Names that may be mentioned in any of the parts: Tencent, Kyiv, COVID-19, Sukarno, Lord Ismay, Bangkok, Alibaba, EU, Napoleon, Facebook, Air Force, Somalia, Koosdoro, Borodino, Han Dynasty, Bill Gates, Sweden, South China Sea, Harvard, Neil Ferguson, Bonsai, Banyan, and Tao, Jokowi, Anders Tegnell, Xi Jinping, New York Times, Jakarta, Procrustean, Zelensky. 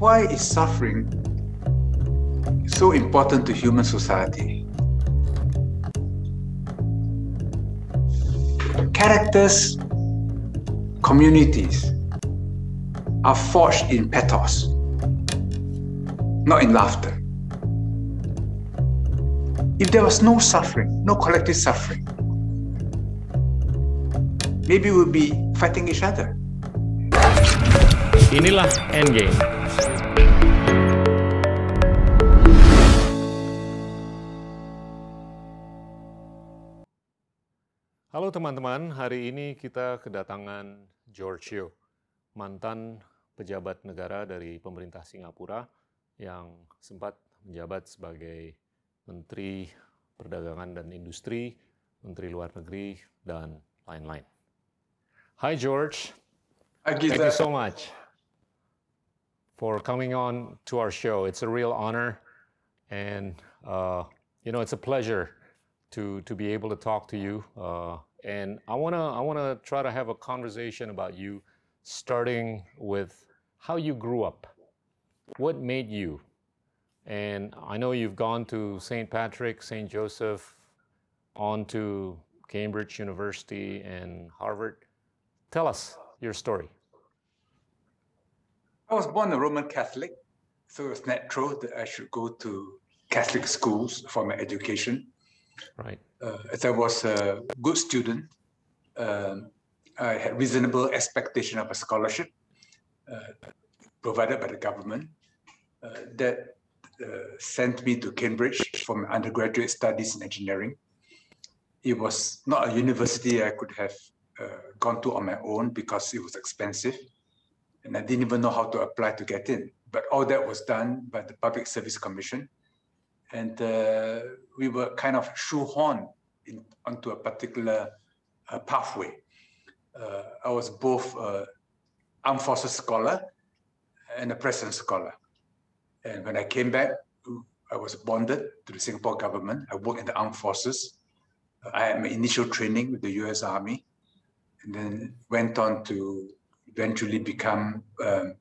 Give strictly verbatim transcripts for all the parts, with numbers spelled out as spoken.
Why is suffering so important to human society? Characters, communities are forged in pathos, not in laughter. If there was no suffering, no collective suffering, maybe we'll be fighting each other. Inilah Endgame. Halo teman-teman, hari ini kita kedatangan George Yeo, mantan pejabat negara dari pemerintah Singapura yang sempat menjabat sebagai Menteri Perdagangan dan Industri, Menteri Luar Negeri, dan lain-lain. Hi George. Thank you so much for coming on to our show. It's a real honor, and uh, you know, it's a pleasure to to be able to talk to you. Uh, and I wanna I wanna try to have a conversation about you, starting with how you grew up, what made you. And I know you've gone to Saint Patrick, Saint Joseph, on to Cambridge University and Harvard. Tell us your story. I was born a Roman Catholic, so it was natural that I should go to Catholic schools for my education. Right. Uh, as I was a good student, um, I had reasonable expectation of a scholarship uh, provided by the government uh, that Uh, sent me to Cambridge for my undergraduate studies in engineering. It was not a university I could have uh, gone to on my own because it was expensive, and I didn't even know how to apply to get in. But all that was done by the Public Service Commission, and uh, we were kind of shoehorned in, onto a particular uh, pathway. Uh, I was both an Armed Forces scholar and a President scholar. And when I came back, I was bonded to the Singapore government. I worked in the Armed Forces. I had my initial training with the U S Army, and then went on to eventually become um,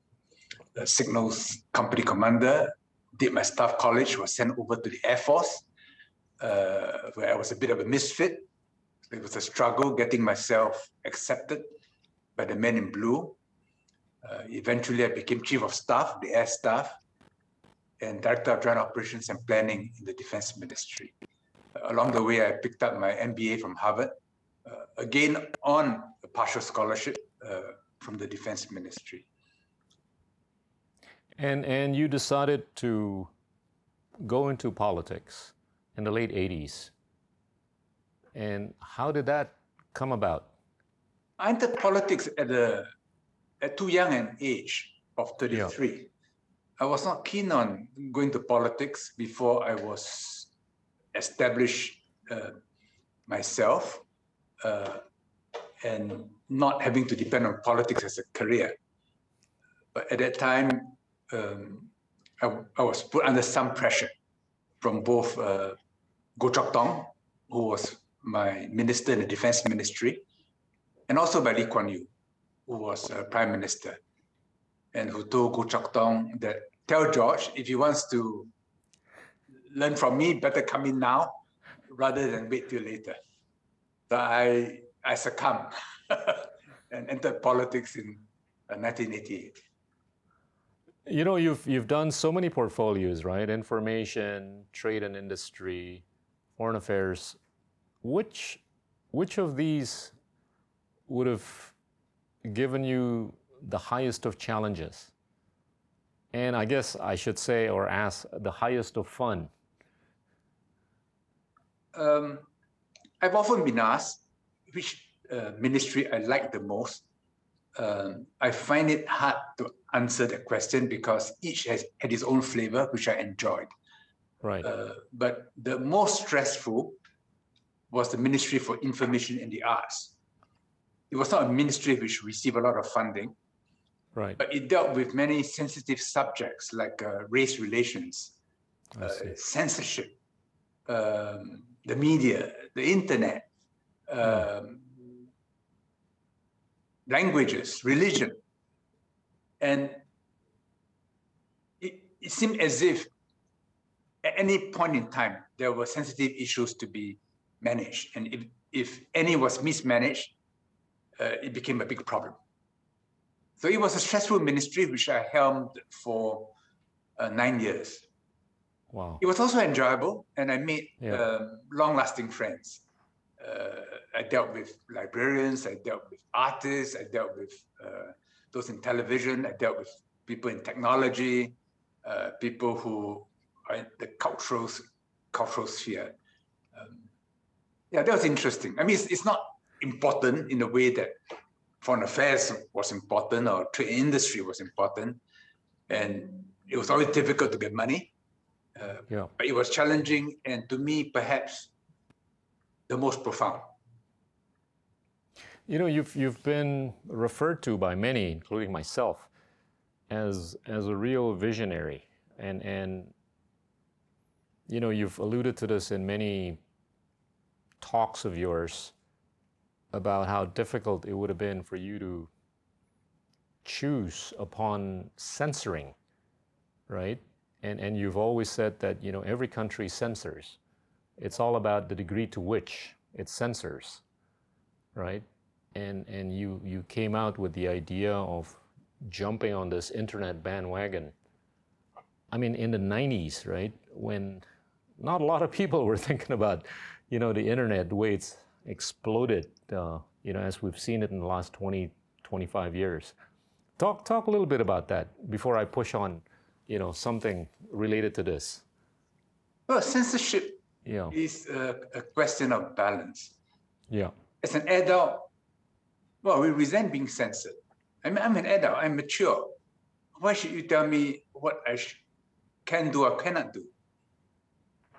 a signals company commander, did my staff college, was sent over to the Air Force, uh, where I was a bit of a misfit. It was a struggle getting myself accepted by the men in blue. Uh, eventually, I became chief of staff, the air staff, and Director of Joint Operations and Planning in the Defense Ministry. Uh, along the way, I picked up my M B A from Harvard, uh, again on a partial scholarship uh, from the Defense Ministry. And and you decided to go into politics in the late eighties. And how did that come about? I entered politics at a at too young an age of thirty-three. Yeah. I was not keen on going to politics before I was established uh, myself uh, and not having to depend on politics as a career. But at that time, um, I, I was put under some pressure from both uh, Go Chok Tong, who was my minister in the Defense Ministry, and also by Lee Kuan Yew, who was uh, Prime Minister, and who told Go Chok Tong that, tell George, if he wants to learn from me, better come in now rather than wait till later. So I, I succumbed and entered politics in nineteen eighty-eight. You know, you've, you've done so many portfolios, right? Information, trade and industry, foreign affairs. Which, which of these would have given you the highest of challenges, and I guess I should say or ask the highest of fun? Um, I've often been asked which uh, ministry I like the most. Um, I find it hard to answer that question because each has had its own flavor, which I enjoyed. Right. Uh, but the most stressful was the Ministry for Information and the Arts. It was not a ministry which received a lot of funding. Right. But it dealt with many sensitive subjects like uh, race relations, uh, censorship, um, the media, the internet, um, mm. languages, religion. And it seemed as if at any point in time, there were sensitive issues to be managed. And if, if any was mismanaged, uh, it became a big problem. So it was a stressful ministry, which I helmed for uh, nine years. Wow. It was also enjoyable, and I made yeah. uh, long-lasting friends. Uh, I dealt with librarians, I dealt with artists, I dealt with uh, those in television, I dealt with people in technology, uh, people who are in the cultural, cultural sphere. Um, yeah, that was interesting. I mean, it's, it's not important in the way that foreign affairs was important or trade industry was important. And it was always difficult to get money. Uh, yeah. But it was challenging, and to me, perhaps the most profound. You know, you've you've been referred to by many, including myself, as as a real visionary, and and you know, you've alluded to this in many talks of yours about how difficult it would have been for you to choose upon censoring, right? And and you've always said that, you know, every country censors. It's all about the degree to which it censors, right? And and you you came out with the idea of jumping on this internet bandwagon. I mean, in the nineties, right? When not a lot of people were thinking about, you know, the internet, the way it's exploded, uh, you know, as we've seen it in the last twenty, twenty-five years. Talk talk a little bit about that before I push on, you know, something related to this. Well, censorship yeah. is a, a question of balance. Yeah. As an adult, well, we resent being censored. I mean, I'm an adult, I'm mature. Why should you tell me what I sh- can do or cannot do?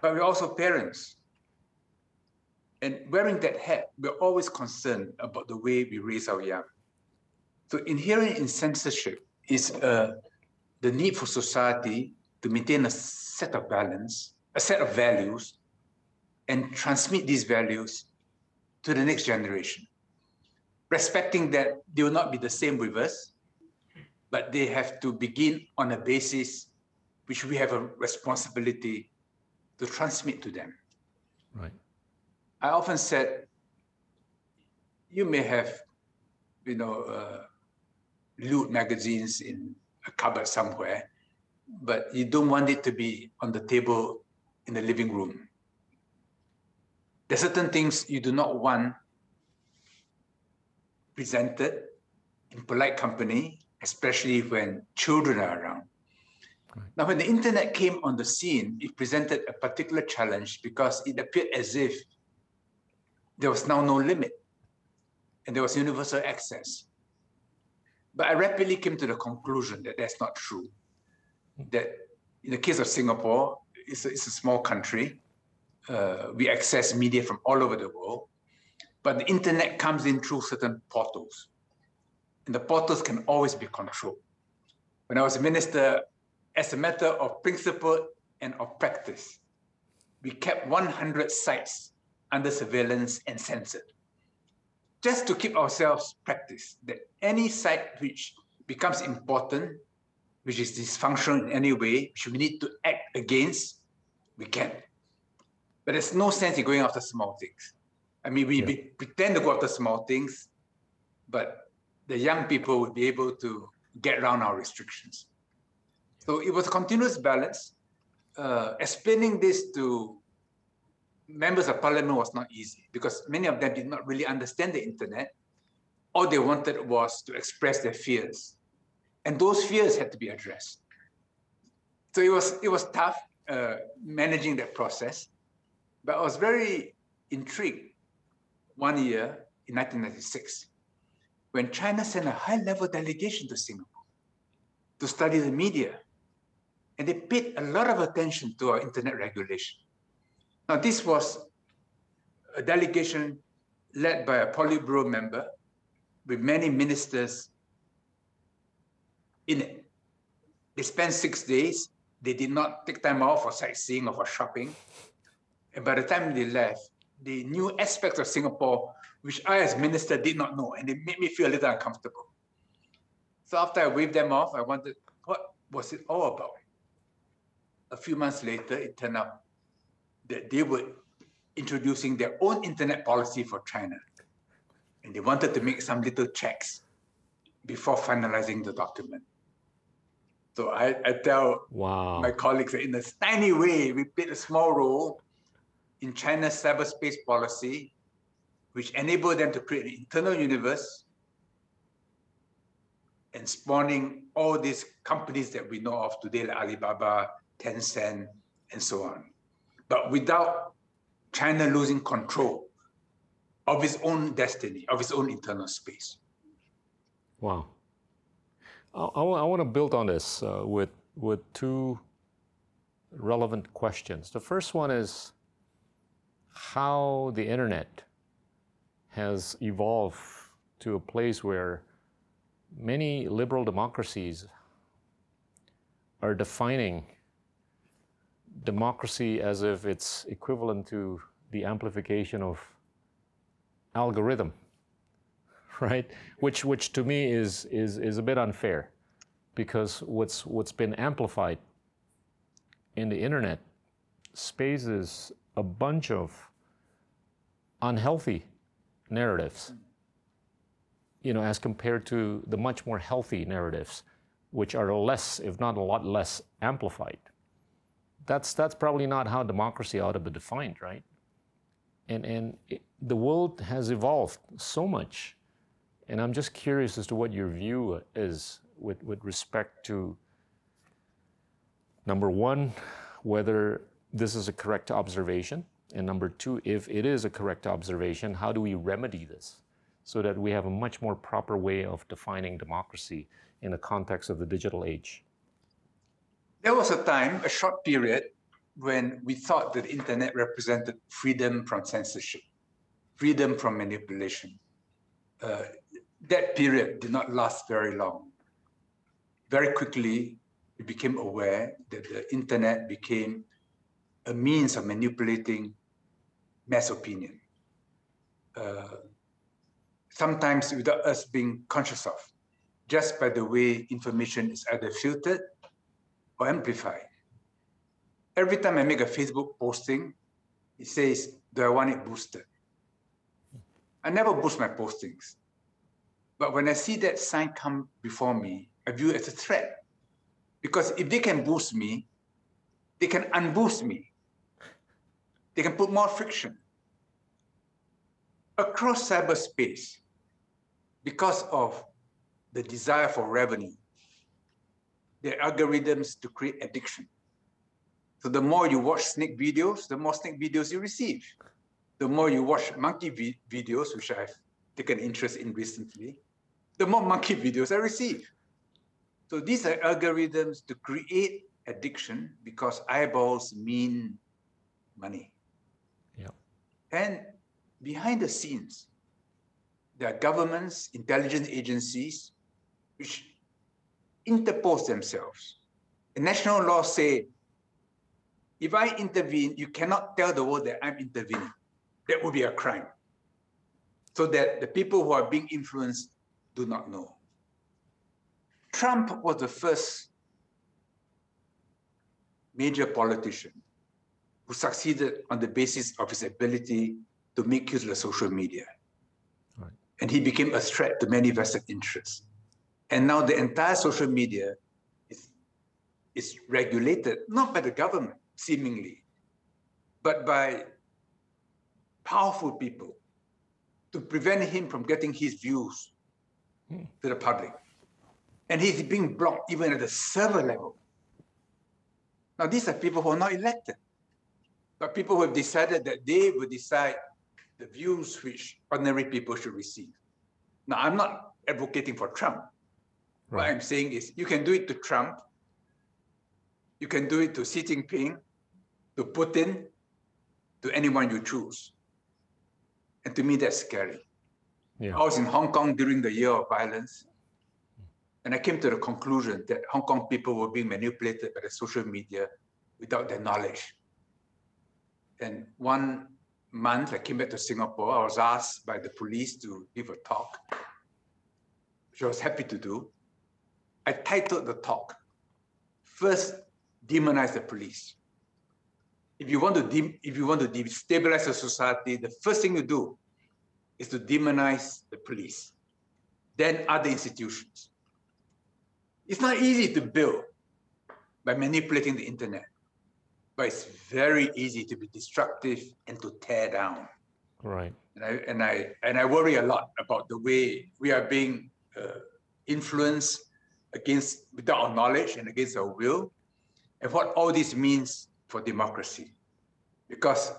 But we're also parents. And wearing that hat, we're always concerned about the way we raise our young. So inherent in censorship is a uh, the need for society to maintain a set of balance, a set of values, and transmit these values to the next generation. Respecting that they will not be the same with us, but they have to begin on a basis which we have a responsibility to transmit to them. Right. I often said, you may have, you know, uh, lewd magazines in a cupboard somewhere, but you don't want it to be on the table in the living room. There are certain things you do not want presented in polite company, especially when children are around. Right. Now, when the internet came on the scene, it presented a particular challenge because it appeared as if there was now no limit and there was universal access. But I rapidly came to the conclusion that that's not true. That in the case of Singapore, it's a, it's a small country. Uh, we access media from all over the world. But the internet comes in through certain portals. And the portals can always be controlled. When I was a minister, as a matter of principle and of practice, we kept one hundred sites under surveillance and censored, just to keep ourselves practice that any site which becomes important, which is dysfunctional in any way, which we need to act against, we can. But there's no sense in going after small things. I mean, we yeah. pretend to go after small things, but the young people would be able to get around our restrictions. So it was continuous balance. Uh, explaining this to members of parliament was not easy because many of them did not really understand the internet. All they wanted was to express their fears. And those fears had to be addressed. So it was it was tough uh, managing that process. But I was very intrigued one year in nineteen ninety-six when China sent a high-level delegation to Singapore to study the media. And they paid a lot of attention to our internet regulation. Now, this was a delegation led by a Politburo member with many ministers in it. They spent six days. They did not take time off for sightseeing or for shopping. And by the time they left, they knew aspects of Singapore which I, as minister, did not know, and it made me feel a little uncomfortable. So after I waved them off, I wondered, what was it all about? a few months later, it turned out that they were introducing their own internet policy for China. And they wanted to make some little checks before finalizing the document. So I, I tell wow. my colleagues that in a tiny way, we played a small role in China's cyberspace policy, which enabled them to create an internal universe and spawning all these companies that we know of today, like Alibaba, Tencent, and so on. But without China losing control of its own destiny, of its own internal space. Wow. I, I want to build on this uh, with with two relevant questions. The first one is how the internet has evolved to a place where many liberal democracies are defining democracy as if it's equivalent to the amplification of algorithm, right? Which, which to me is is is a bit unfair, because what's what's been amplified in the internet space is a bunch of unhealthy narratives, you know, as compared to the much more healthy narratives, which are less, if not a lot less, amplified. That's that's probably not how democracy ought to be defined, right? And and it, the world has evolved so much, and I'm just curious as to what your view is with, with respect to, number one, whether this is a correct observation, and number two, if it is a correct observation, how do we remedy this so that we have a much more proper way of defining democracy in the context of the digital age? There was a time, a short period, when we thought that the internet represented freedom from censorship, freedom from manipulation. Uh, that period did not last very long. Very quickly, we became aware that the internet became a means of manipulating mass opinion, uh, sometimes without us being conscious of, just by the way information is either filtered or amplified. Every time I make a Facebook posting, it says, do I want it boosted? I never boost my postings. But when I see that sign come before me, I view it as a threat. Because if they can boost me, they can unboost me. They can put more friction. Across cyberspace, because of the desire for revenue, there are algorithms to create addiction. So the more you watch snake videos, the more snake videos you receive. The more you watch monkey vi- videos, which I've taken interest in recently, the more monkey videos I receive. So these are algorithms to create addiction because eyeballs mean money. Yeah. And behind the scenes, there are governments, intelligence agencies, which interpose themselves. The national laws say, if I intervene, you cannot tell the world that I'm intervening. That would be a crime, so that the people who are being influenced do not know. Trump was the first major politician who succeeded on the basis of his ability to make use of social media. Right. And he became a threat to many vested interests. And now the entire social media is, is regulated, not by the government, seemingly, but by powerful people to prevent him from getting his views hmm. to the public. And he's being blocked even at the server level. Now, these are people who are not elected, but people who have decided that they will decide the views which ordinary people should receive. Now, I'm not advocating for Trump. Right. What I'm saying is you can do it to Trump, you can do it to Xi Jinping, to Putin, to anyone you choose. And to me, that's scary. Yeah. I was in Hong Kong during the year of violence, and I came to the conclusion that Hong Kong people were being manipulated by the social media without their knowledge. And one month, I came back to Singapore. I was asked by the police to give a talk, which I was happy to do. I titled the talk, First demonize the police. If you want to de- if you want to destabilize a society, the first thing you do is to demonize the police, then other institutions. It's not easy to build by manipulating the internet, but it's very easy to be destructive and to tear down. Right. And I and I and I worry a lot about the way we are being uh, influenced against without our knowledge and against our will, and what all this means for democracy, because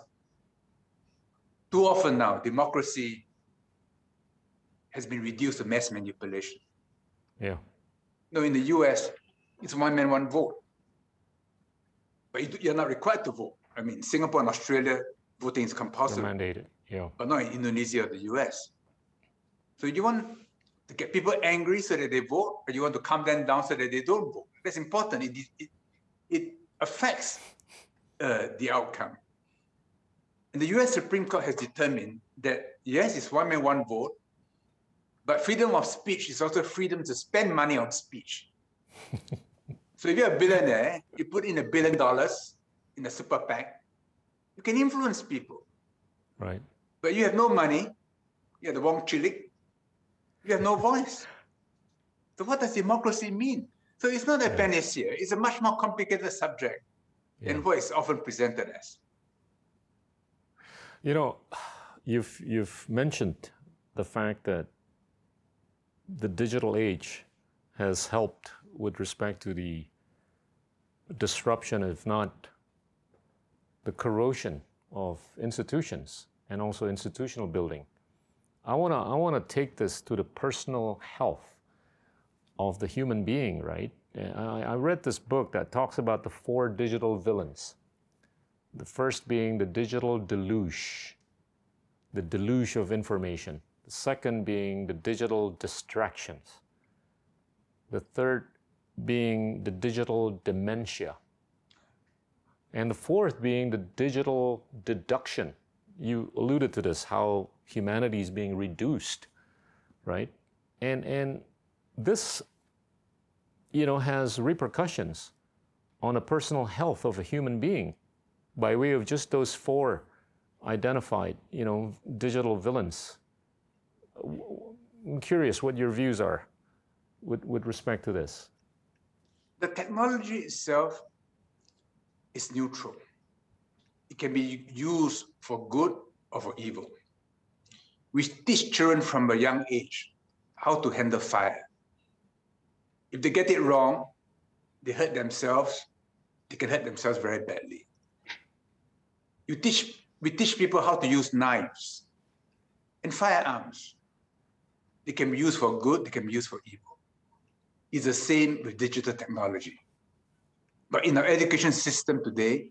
too often now democracy has been reduced to mass manipulation. Yeah. No, in the U S, it's one man, one vote. But you're not required to vote. I mean, Singapore and Australia, voting is compulsory. They're mandated, yeah. But not in Indonesia or the U S. So you want to get people angry so that they vote, or you want to calm them down so that they don't vote. That's important. It it, it affects uh, the outcome. And the U S Supreme Court has determined that, yes, it's one man, one vote, but freedom of speech is also freedom to spend money on speech. So if you're a billionaire, you put in a billion dollars in a super PAC, you can influence people. Right. But you have no money, you're the Wong Chilik, you have no voice. So what does democracy mean? So it's not a yeah. panacea, it's a much more complicated subject yeah. than what it's often presented as. You know, you've you've mentioned the fact that the digital age has helped with respect to the disruption, if not the corrosion of institutions and also institutional building. I want to I want to take this to the personal health of the human being, right? I, I read this book that talks about the four digital villains. The first being the digital deluge, the deluge of information. The second being the digital distractions. The third being the digital dementia. And the fourth being the digital deduction. You alluded to this, how humanity is being reduced, right? And and this, you know, has repercussions on the personal health of a human being by way of just those four identified, you know, digital villains. I'm curious what your views are with, with respect to this. The technology itself is neutral. It can be used for good or for evil. We teach children from a young age how to handle fire. If they get it wrong, they hurt themselves. They can hurt themselves very badly. You teach, we teach people how to use knives and firearms. They can be used for good, they can be used for evil. It's the same with digital technology. But in our education system today,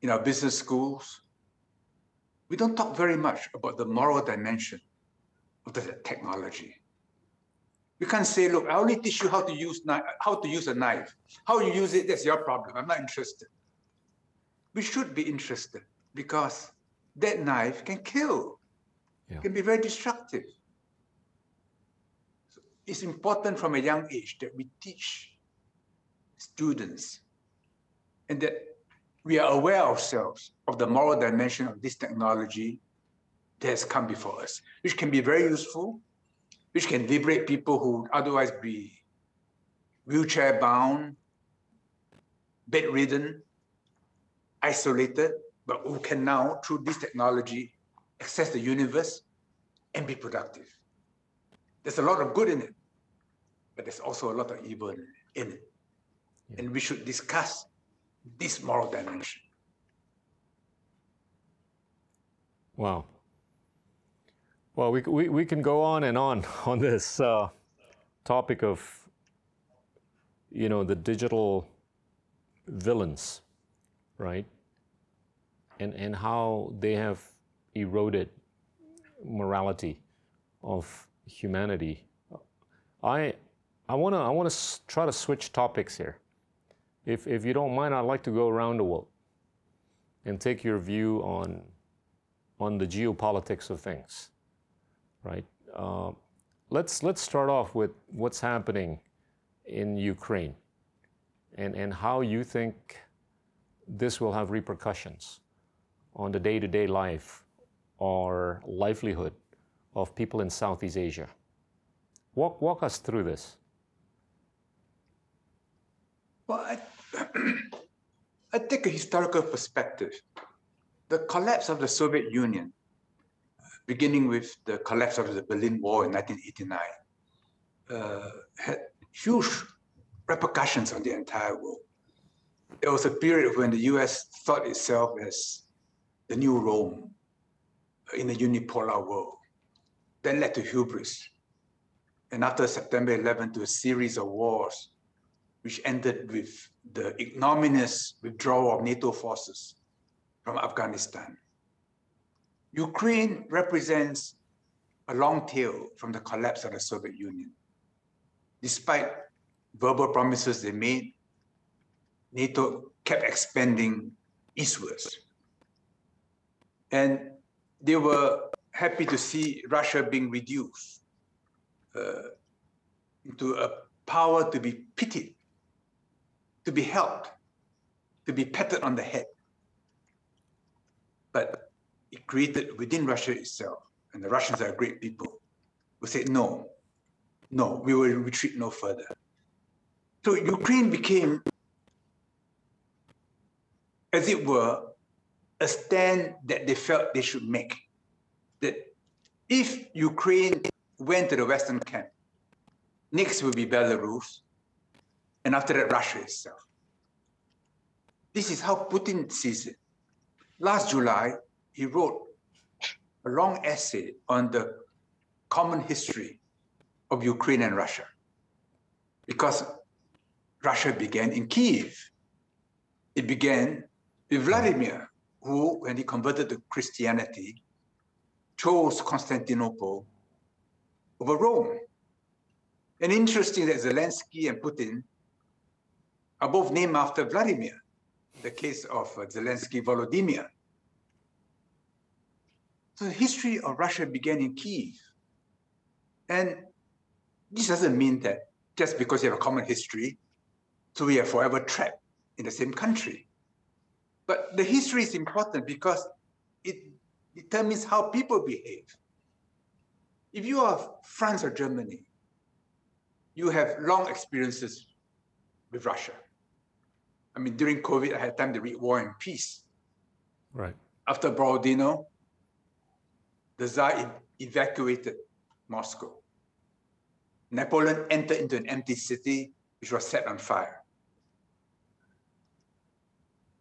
in our business schools, we don't talk very much about the moral dimension of the technology. We can't say, look, I only teach you how to use how to use a knife. How you use it, that's your problem. I'm not interested. We should be interested because that knife can kill, yeah. can be very destructive. It's important from a young age that we teach students and that we are aware ourselves of the moral dimension of this technology that has come before us, which can be very useful, which can liberate people who would otherwise be wheelchair-bound, bedridden, isolated, but who can now, through this technology, access the universe and be productive. There's a lot of good in it, but there's also a lot of evil in it. Yeah. And we should discuss this moral dimension. Wow. Well, we we, we can go on and on on this uh, topic of, you know, the digital villains, right? And and how they have eroded morality of humanity. I I want to I want to try to switch topics here. If if you don't mind, I'd like to go around the world and take your view on on the geopolitics of things, right? Uh, let's let's start off with what's happening in Ukraine and, and how you think this will have repercussions on the day-to-day life or livelihood of people in Southeast Asia. Walk, walk us through this. Well, I, I take a historical perspective. The collapse of the Soviet Union, beginning with the collapse of the Berlin Wall in nineteen eighty-nine, uh, had huge repercussions on the entire world. It was a period when the U S thought itself as the new Rome in a unipolar world. That led to hubris. And after September eleventh, to a series of wars, which ended with the ignominious withdrawal of NATO forces from Afghanistan. Ukraine represents a long tail from the collapse of the Soviet Union. Despite verbal promises they made, NATO kept expanding eastwards. And they were happy to see Russia being reduced uh, into a power to be pitied, to be helped, to be patted on the head. But it created within Russia itself, and the Russians are a great people, who said, no, no, we will retreat no further. So Ukraine became, as it were, a stand that they felt they should make. That if Ukraine went to the Western camp, next would be Belarus, and after that, Russia itself. This is how Putin sees it. Last July, he wrote a long essay on the common history of Ukraine and Russia, because Russia began in Kyiv. It began with Vladimir, who, when he converted to Christianity, chose Constantinople over Rome. And interesting that Zelensky and Putin are both named after Vladimir, the case of Zelensky Volodymyr. So the history of Russia began in Kyiv. And this doesn't mean that just because you have a common history, so we are forever trapped in the same country. But the history is important because it determines how people behave. If you are France or Germany, you have long experiences with Russia. I mean, during COVID, I had time to read War and Peace. Right. After Borodino, the Tsar ev- evacuated Moscow. Napoleon entered into an empty city, which was set on fire.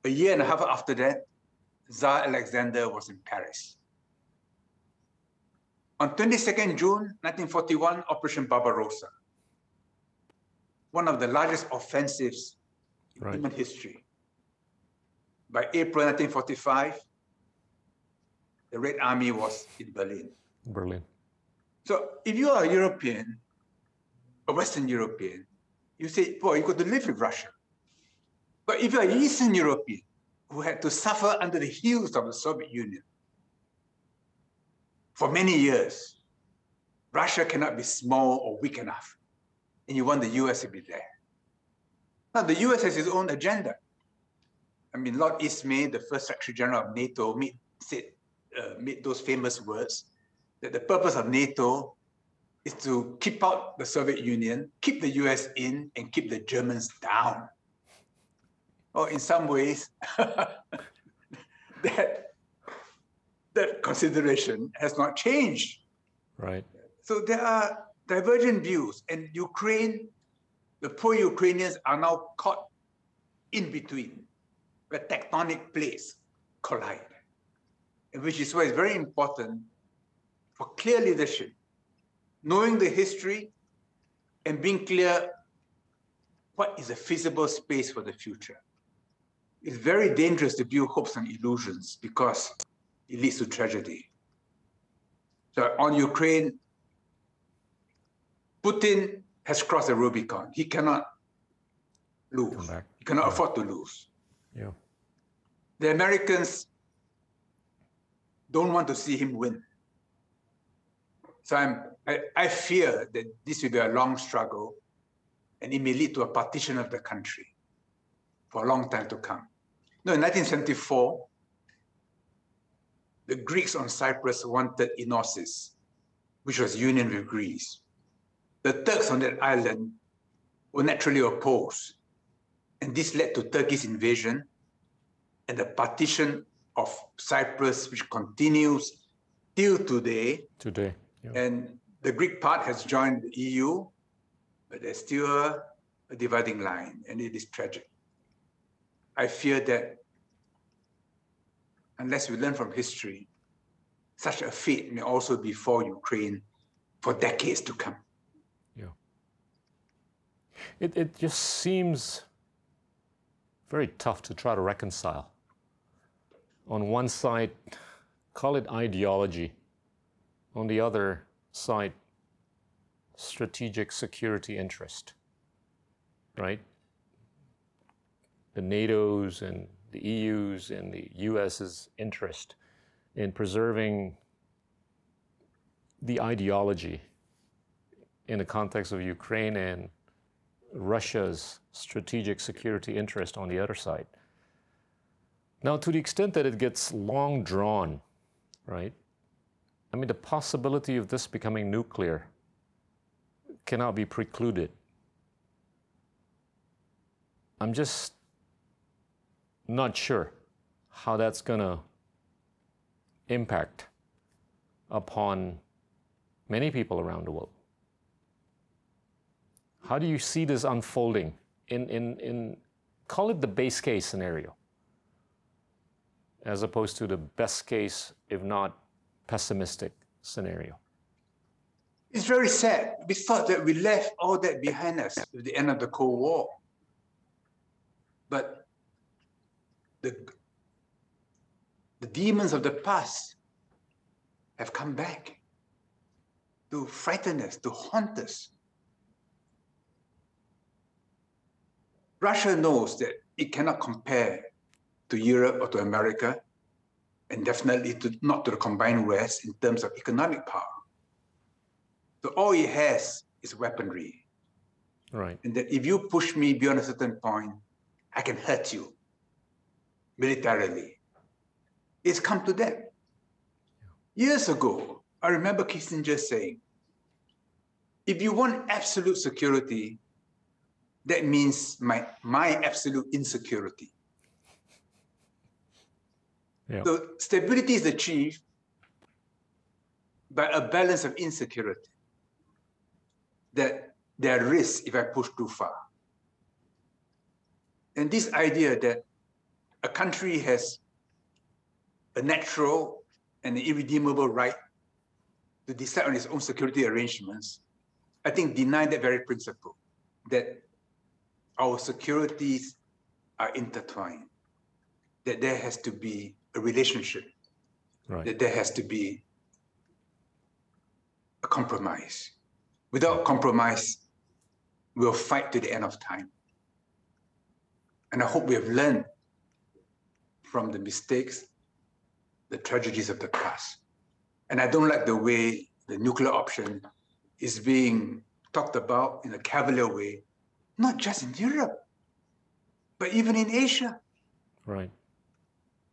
A year and a half after that, Tsar Alexander was in Paris. On twenty-second of June, nineteen forty-one, Operation Barbarossa, one of the largest offensives in right. human history. By April nineteen forty-five, the Red Army was in Berlin. Berlin. So if you are a European, a Western European, you say, well, you got to live with Russia. But if you're an Eastern European who had to suffer under the heels of the Soviet Union for many years, Russia cannot be small or weak enough. And you want the U S to be there. Now, the U S has its own agenda. I mean, Lord Ismay, the first Secretary General of NATO, made, said, uh, made those famous words that the purpose of NATO is to keep out the Soviet Union, keep the U S in, and keep the Germans down. Or well, in some ways, that, that consideration has not changed. Right. So there are divergent views, and Ukraine, the poor Ukrainians are now caught in between, where tectonic plates collide, and which is why it's very important for clear leadership, knowing the history and being clear what is a feasible space for the future. It's very dangerous to build hopes and illusions because it leads to tragedy. So on Ukraine, Putin has crossed the Rubicon. He cannot lose. He cannot yeah. afford to lose. Yeah. The Americans don't want to see him win. So I'm, I, I fear that this will be a long struggle and it may lead to a partition of the country. for a long time to come. No, in nineteen seventy-four, the Greeks on Cyprus wanted enosis, which was union with Greece. The Turks on that island were naturally opposed, and this led to Turkey's invasion and the partition of Cyprus, which continues till today. Today, yeah. And the Greek part has joined the E U, but there's still a, a dividing line, and it is tragic. I fear that unless we learn from history, such a fate may also befall Ukraine for decades to come. Yeah. It it just seems very tough to try to reconcile. On one side, call it ideology. On the other side, strategic security interest, right? The NATO's and the E U's and the U S's interest in preserving the ideology in the context of Ukraine and Russia's strategic security interest on the other side. Now, to the extent that it gets long drawn, right? I mean, the possibility of this becoming nuclear cannot be precluded. I'm just not sure how that's going to impact upon many people around the world. How do you see this unfolding in, in, in call it the base case scenario, as opposed to the best case, if not pessimistic scenario? It's very sad. We thought that we left all that behind us at the end of the Cold War. But the, the demons of the past have come back to frighten us, to haunt us. Russia knows that it cannot compare to Europe or to America, and definitely to, not to the combined West in terms of economic power. So all it has is weaponry. Right. And that if you push me beyond a certain point, I can hurt you militarily. It's come to that. Yeah. Years ago, I remember Kissinger saying, if you want absolute security, that means my, my absolute insecurity. Yeah. So stability is achieved by a balance of insecurity, that there are risks if I push too far. And this idea that a country has a natural and irredeemable right to decide on its own security arrangements, I think denies that very principle, that our securities are intertwined, that there has to be a relationship, right, that there has to be a compromise. Without compromise, we'll fight to the end of time. And I hope we have learned from the mistakes, the tragedies of the past. And I don't like the way the nuclear option is being talked about in a cavalier way, not just in Europe, but even in Asia. Right.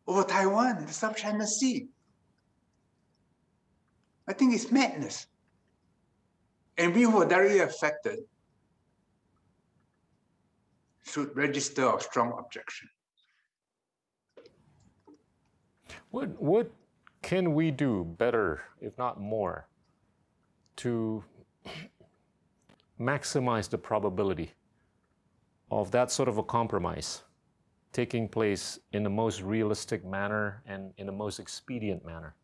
Over Taiwan and the South China Sea. I think it's madness. And we who are directly affected should register a strong objection. What, what can we do better, if not more, to maximize the probability of that sort of a compromise taking place in the most realistic manner and in the most expedient manner?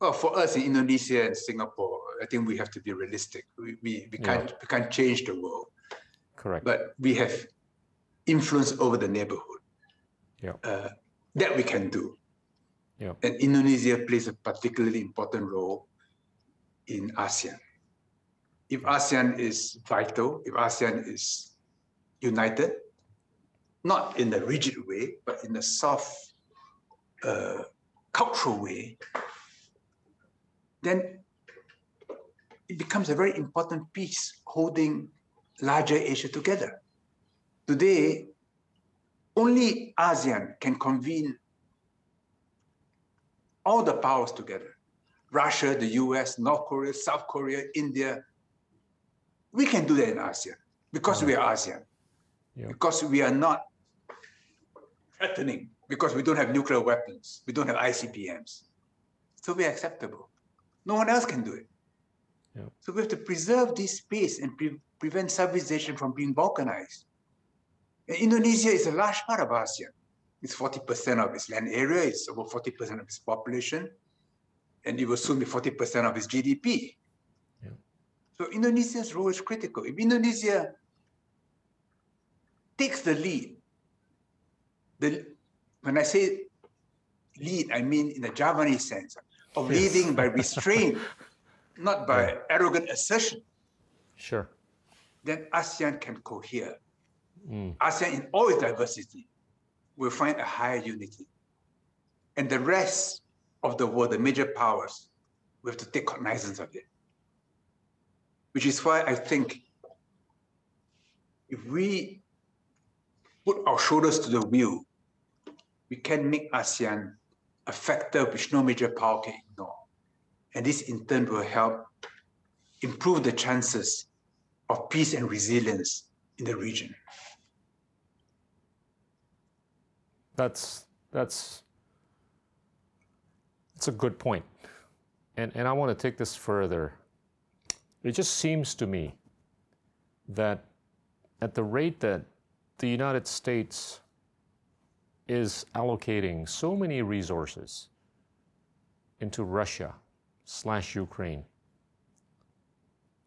Well, for us in Indonesia and Singapore, I think we have to be realistic. We, we, we, can't, yeah. we can't change the world. Correct. But we have influence over the neighborhood. Yeah. Uh, that we can do. Yeah. And Indonesia plays a particularly important role in ASEAN. If ASEAN is vital, if ASEAN is united, not in the rigid way, but in the soft uh, cultural way, then it becomes a very important piece holding larger Asia together. Today, only ASEAN can convene all the powers together. Russia, the U S, North Korea, South Korea, India. We can do that in ASEAN because oh. we are ASEAN. Yeah. Because we are not threatening, because we don't have nuclear weapons, we don't have I C B Ms. So we are acceptable. No one else can do it. Yeah. So we have to preserve this space and pre- prevent Southeast Asia from being balkanized. And Indonesia is a large part of ASEAN. It's forty percent of its land area, it's over forty percent of its population, and it will soon be forty percent of its G D P. Yeah. So Indonesia's role is critical. If Indonesia takes the lead, the, when I say lead, I mean in the Javanese sense, of yes. leading by restraint, not by yeah. arrogant assertion, sure. then ASEAN can cohere. Mm. ASEAN in all its diversity will find a higher unity. And the rest of the world, the major powers, we have to take cognizance of it. Which is why I think if we put our shoulders to the wheel, we can make ASEAN a factor which no major power can ignore. And this in turn will help improve the chances of peace and resilience in the region. That's that's that's a good point. And and I want to take this further. It just seems to me that at the rate that the United States is allocating so many resources into Russia slash Ukraine,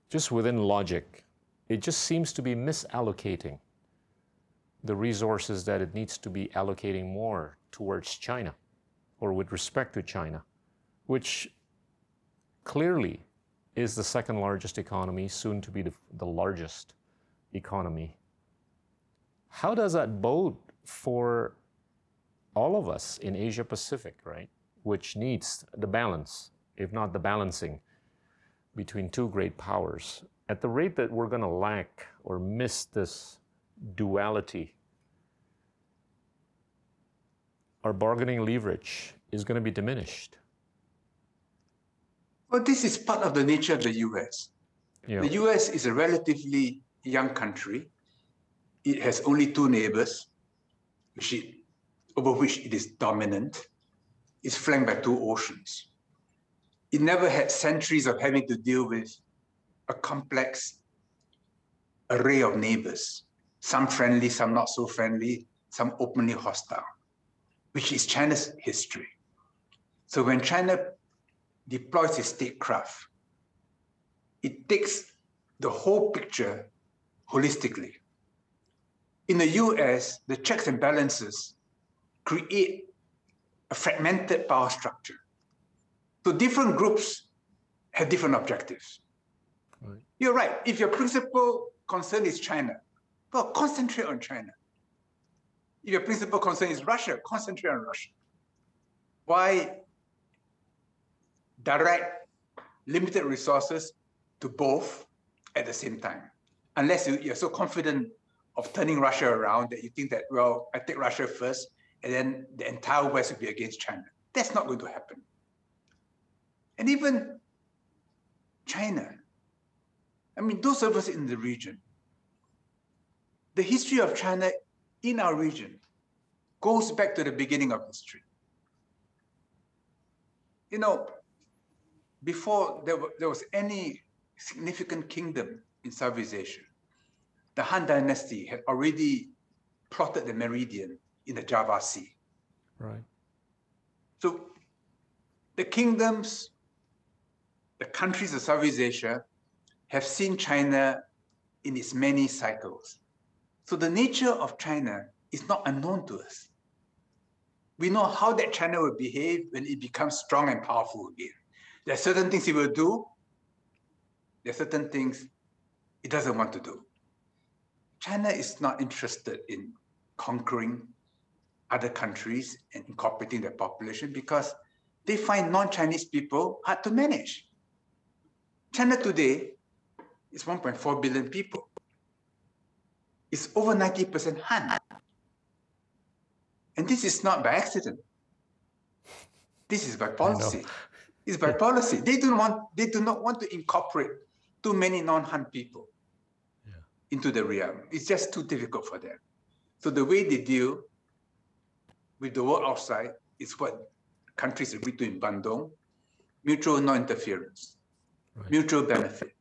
just within logic, it just seems to be misallocating the resources that it needs to be allocating more towards China, or with respect to China, which clearly is the second largest economy, soon to be the, the largest economy. How does that bode for all of us in Asia Pacific, right? Which needs the balance, if not the balancing, between two great powers. At the rate that we're going to lack or miss this duality, our bargaining leverage is going to be diminished. Well, this is part of the nature of the U S. Yeah. The U S is a relatively young country. It has only two neighbors, which it, over which it is dominant. It's flanked by two oceans. It never had centuries of having to deal with a complex array of neighbors, some friendly, some not so friendly, some openly hostile, which is China's history. So when China deploys its statecraft, it takes the whole picture holistically. In the U S, the checks and balances create a fragmented power structure. So different groups have different objectives. Right. You're right. If your principal concern is China, well, concentrate on China. If your principal concern is Russia, concentrate on Russia. Why direct limited resources to both at the same time? Unless you, you're so confident of turning Russia around that you think that, well, I take Russia first, and then the entire West will be against China. That's not going to happen. And even China, I mean, those of us in the region, the history of China in our region goes back to the beginning of history. You know, before there, were, there was any significant kingdom in Southeast Asia, the Han Dynasty had already plotted the meridian in the Java Sea. Right. So the kingdoms, the countries of Southeast Asia have seen China in its many cycles. So the nature of China is not unknown to us. We know how that China will behave when it becomes strong and powerful again. There are certain things it will do. There are certain things it doesn't want to do. China is not interested in conquering other countries and incorporating their population because they find non-Chinese people hard to manage. China today is one point four billion people. It's over ninety percent Han. And this is not by accident. This is by policy. It's by policy. They don't want. They do not want to incorporate too many non-Han people yeah. into the realm. It's just too difficult for them. So the way they deal with the world outside is what countries agree to in Bandung: mutual non-interference, right. mutual benefit.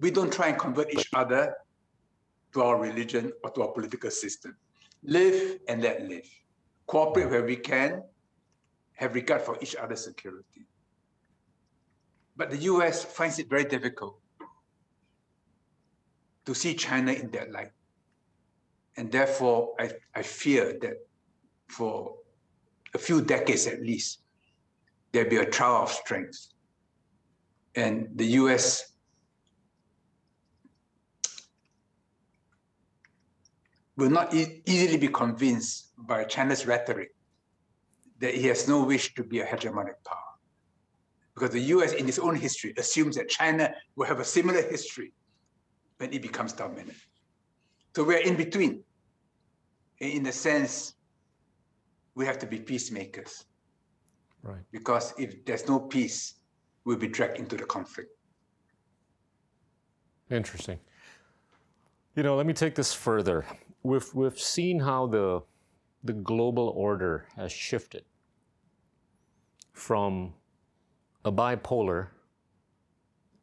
We don't try and convert each other to our religion or to our political system. Live and let live. Cooperate where we can. Have regard for each other's security. But the U S finds it very difficult to see China in that light. And therefore, I, I fear that for a few decades at least, there'll be a trial of strength. And the U S will not e- easily be convinced by China's rhetoric that he has no wish to be a hegemonic power. Because the U S in its own history assumes that China will have a similar history when it becomes dominant. So we're in between. In a sense, we have to be peacemakers. Right. Because if there's no peace, we'll be dragged into the conflict. Interesting. You know, let me take this further. We've, we've seen how the, the global order has shifted from a bipolar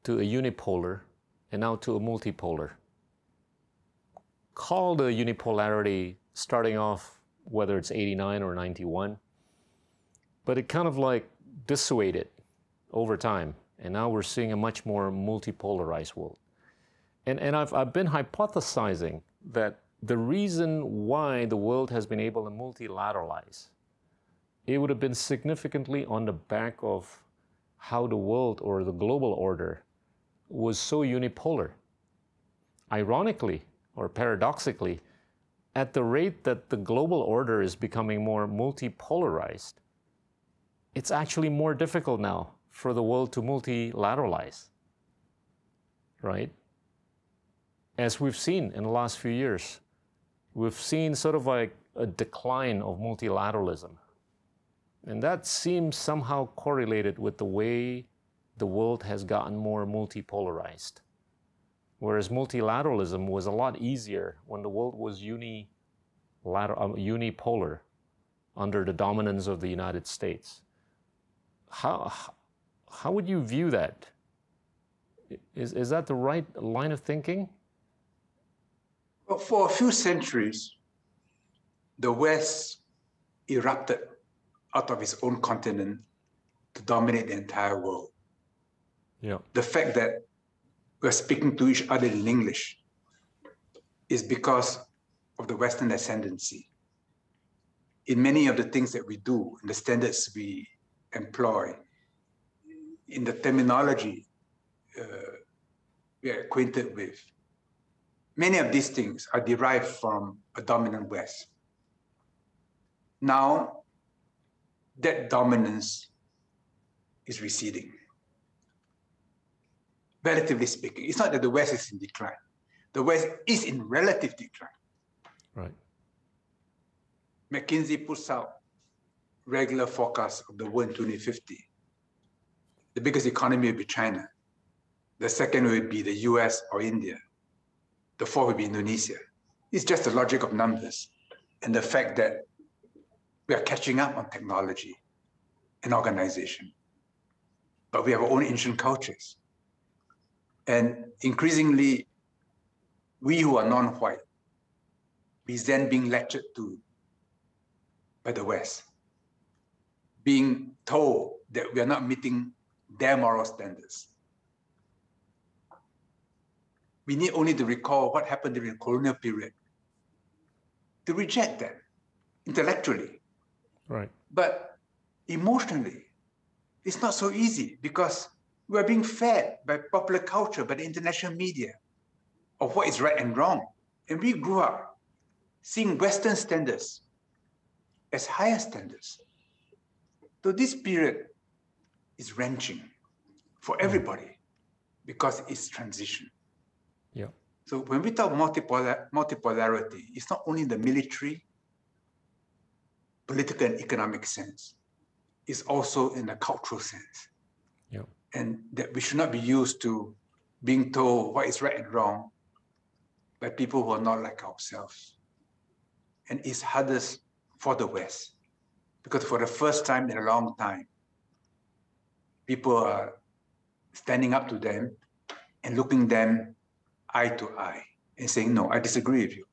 to a unipolar and now to a multipolar. Call the unipolarity starting off whether it's eighty-nine or ninety-one, but it kind of like dissuaded over time, and now we're seeing a much more multipolarized world. And and I've I've been hypothesizing that the reason why the world has been able to multilateralize, it would have been significantly on the back of how the world or the global order was so unipolar. Ironically, or paradoxically, at the rate that the global order is becoming more multipolarized, it's actually more difficult now for the world to multilateralize, right? As we've seen in the last few years, we've seen sort of like a decline of multilateralism. And that seems somehow correlated with the way the world has gotten more multipolarized. Whereas multilateralism was a lot easier when the world was unilater- unipolar under the dominance of the United States. How, how would you view that? Is, is that the right line of thinking? Well, for a few centuries, the West erupted out of its own continent to dominate the entire world. Yeah. The fact that we're speaking to each other in English is because of the Western ascendancy. In many of the things that we do, in the standards we employ, in the terminology uh, we are acquainted with, many of these things are derived from a dominant West. Now, that dominance is receding. Relatively speaking, it's not that the West is in decline. The West is in relative decline. Right. McKinsey puts out regular forecasts of the world in twenty fifty. The biggest economy will be China. The second will be the U S or India. The fourth will be Indonesia. It's just the logic of numbers and the fact that we are catching up on technology and organization, but we have our own ancient cultures. And increasingly, we who are non-white resent being lectured to by the West, being told that we are not meeting their moral standards. We need only to recall what happened during the colonial period to reject that intellectually. Right. But emotionally, it's not so easy because we're being fed by popular culture, by the international media, of what is right and wrong. And we grew up seeing Western standards as higher standards. So this period is wrenching for everybody because it's transition. Yeah. So when we talk multipolar, multipolarity, it's not only the military, political and economic sense. It's also in a cultural sense. Yep. And that we should not be used to being told what is right and wrong by people who are not like ourselves. And it's hardest for the West, because for the first time in a long time, people are standing up to them and looking them eye to eye and saying, no, I disagree with you.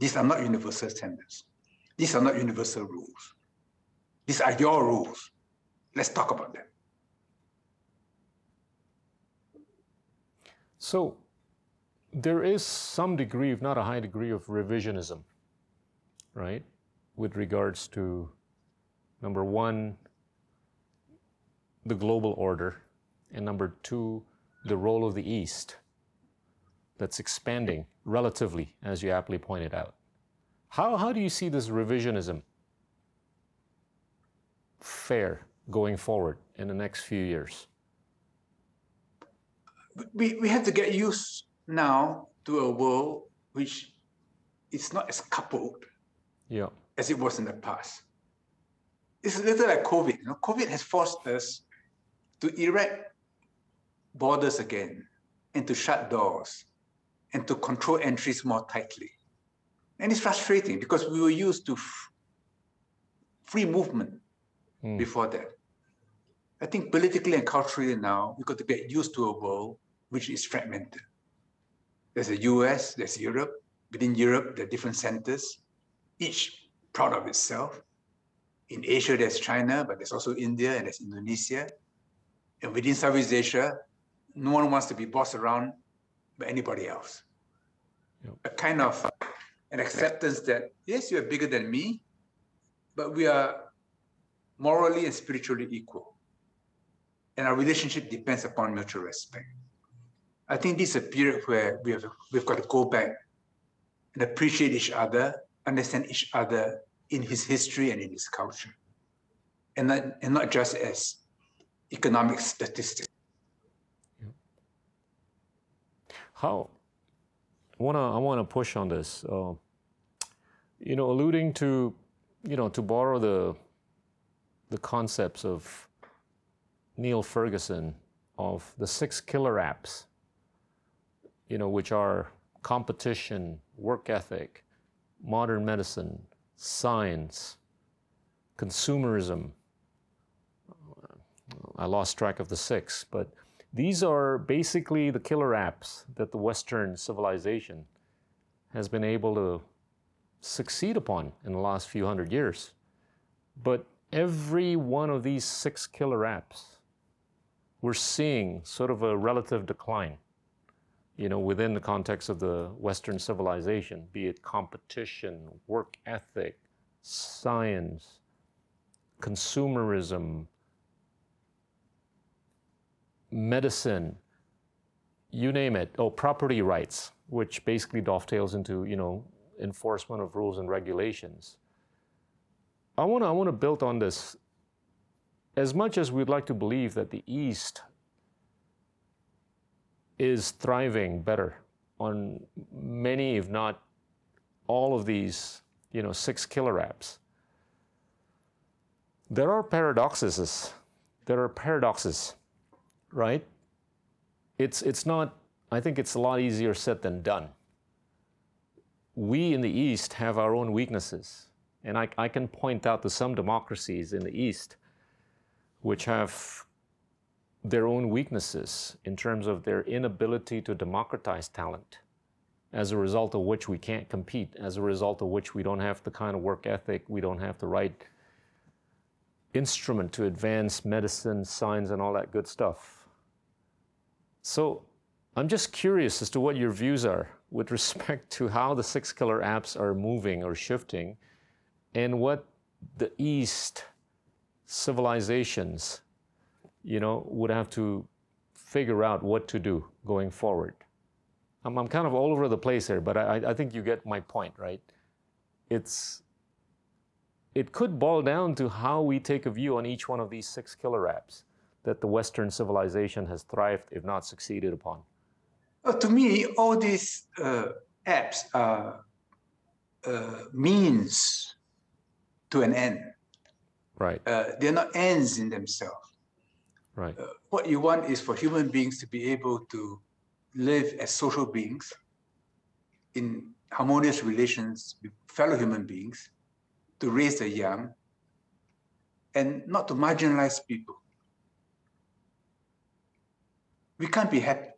These are not universal standards. These are not universal rules. These are your rules. Let's talk about them. So there is some degree, if not a high degree, of revisionism, right? With regards to, number one, the global order, and number two, the role of the East that's expanding relatively, as you aptly pointed out. How, how do you see this revisionism fair going forward in the next few years? We, we have to get used now to a world which is not as coupled yeah. as it was in the past. It's a little like COVID. You know, COVID has forced us to erect borders again and to shut doors and to control entries more tightly. And it's frustrating because we were used to f- free movement mm. before that. I think politically and culturally now, we've got to get used to a world which is fragmented. There's the U S, there's Europe. Within Europe, there are different centers, each proud of itself. In Asia, there's China, but there's also India and there's Indonesia. And within Southeast Asia, no one wants to be bossed around by anybody else. Yep. A kind of an acceptance that, yes, you are bigger than me, but we are morally and spiritually equal. And our relationship depends upon mutual respect. I think this is a period where we have, we've got to go back and appreciate each other, understand each other in his history and in his culture, and not, and not just as economic statistics. How I want to I want to push on this, uh, you know, alluding to, you know, to borrow the the concepts of Neil Ferguson of the six killer apps, you know, which are competition, work ethic, modern medicine, science, consumerism. I lost track of the six, but these are basically the killer apps that the Western civilization has been able to succeed upon in the last few hundred years. But every one of these six killer apps, we're seeing sort of a relative decline, you know, within the context of the Western civilization, be it competition, work ethic, science, consumerism, medicine, you name it, oh, property rights, which basically dovetails into, you know, enforcement of rules and regulations. I want to I want to build on this. As much as we'd like to believe that the East is thriving better on many, if not all of these, you know, six killer apps, there are paradoxes. There are paradoxes. Right? It's it's not, I think it's a lot easier said than done. We in the East have our own weaknesses. And I, I can point out to some democracies in the East which have their own weaknesses in terms of their inability to democratize talent, as a result of which we can't compete, as a result of which we don't have the kind of work ethic, we don't have the right instrument to advance medicine, science, and all that good stuff. So I'm just curious as to what your views are with respect to how the six killer apps are moving or shifting, and what the East civilizations, you know, would have to figure out what to do going forward. I'm, I'm kind of all over the place here, but I, I think you get my point, right? It's It could boil down to how we take a view on each one of these six killer apps that the Western civilization has thrived, if not succeeded upon. Well, to me, all these uh, apps are uh, means to an end. Right. Uh, they're not ends in themselves. Right. Uh, what you want is for human beings to be able to live as social beings in harmonious relations with fellow human beings, to raise the young, and not to marginalize people. We can't be happy.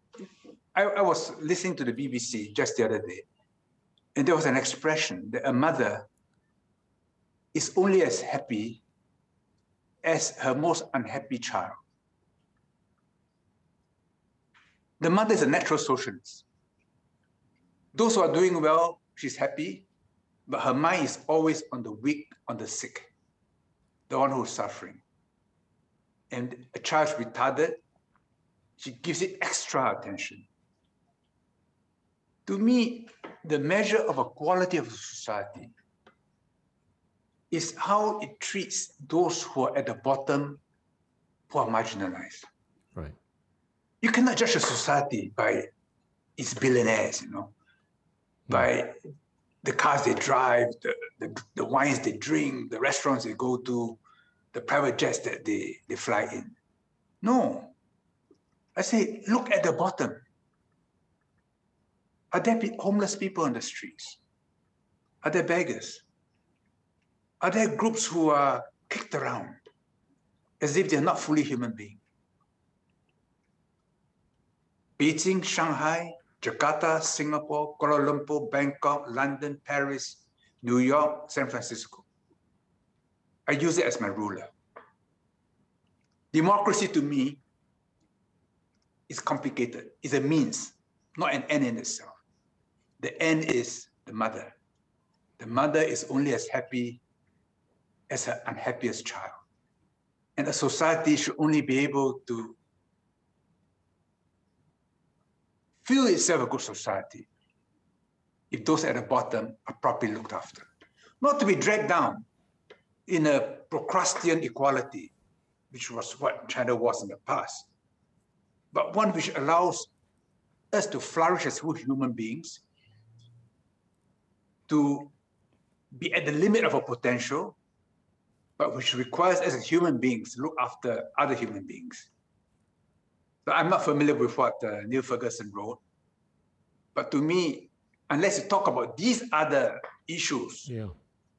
I, I was listening to the B B C just the other day, and there was an expression that a mother is only as happy as her most unhappy child. The mother is a natural socialist. Those who are doing well, she's happy, but her mind is always on the weak, on the sick, the one who's suffering. And a child's retarded, she gives it extra attention. To me, the measure of a quality of society is how it treats those who are at the bottom, who are marginalized. Right. You cannot judge a society by its billionaires, you know, no. by the cars they drive, the, the, the wines they drink, the restaurants they go to, the private jets that they, they fly in. No. I say, look at the bottom. Are there homeless people on the streets? Are there beggars? Are there groups who are kicked around as if they're not fully human beings? Beijing, Shanghai, Jakarta, Singapore, Kuala Lumpur, Bangkok, London, Paris, New York, San Francisco. I use it as my ruler. Democracy to me is complicated. It's a means, not an end in itself. The end is the mother. The mother is only as happy as her unhappiest child. And a society should only be able to feel itself a good society if those at the bottom are properly looked after. Not to be dragged down in a Procrustean equality, which was what China was in the past, but one which allows us to flourish as human beings, to be at the limit of our potential, but which requires us as human beings to look after other human beings. So I'm not familiar with what uh, Neil Ferguson wrote, but to me, unless you talk about these other issues, yeah.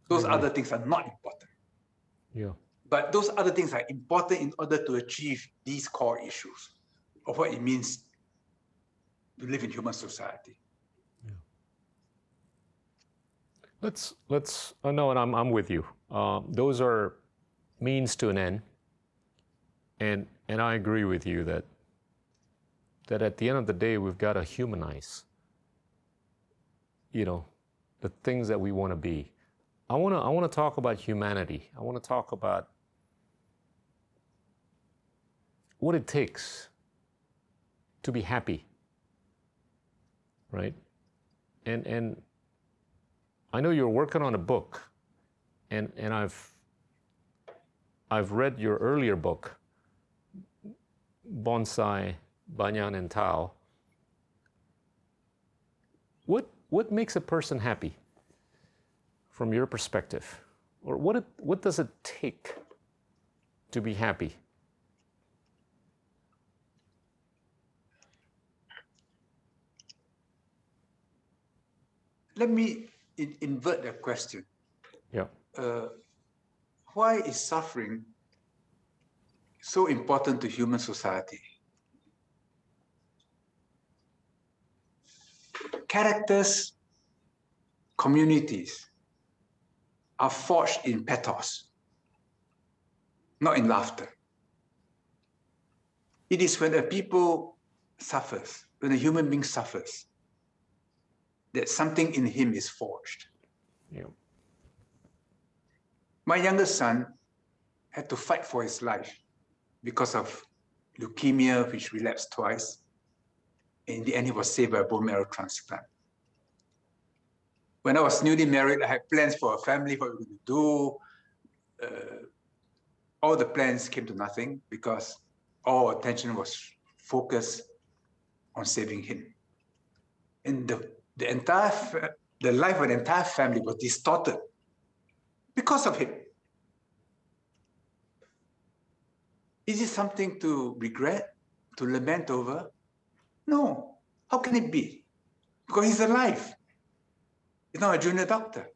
those yeah. other things are not important. Yeah. But those other things are important in order to achieve these core issues of what it means to live in human society. Yeah. Let's let's. Oh no, and I'm I'm with you. Uh, those are means to an end, and and I agree with you that that at the end of the day we've got to humanize, you know, the things that we want to be. I want to I want to talk about humanity. I want to talk about what it takes to be happy, right? And and I know you're working on a book, and and I've I've read your earlier book, Bonsai, Banyan and Tao. What what makes a person happy from your perspective? Or what it, what does it take to be happy? Let me in- invert that question. Yeah. Uh, why is suffering so important to human society? Characters, communities are forged in pathos, not in laughter. It is when a people suffers, when a human being suffers, that something in him is forged. Yeah. My youngest son had to fight for his life because of leukemia, which relapsed twice. In the end, he was saved by a bone marrow transplant. When I was newly married, I had plans for a family, what we were going to do. Uh, all the plans came to nothing because all attention was focused on saving him. And the The entire, the life of the entire family was distorted because of him. Is it something to regret, to lament over? No. How can it be? Because he's alive. He's not a junior doctor.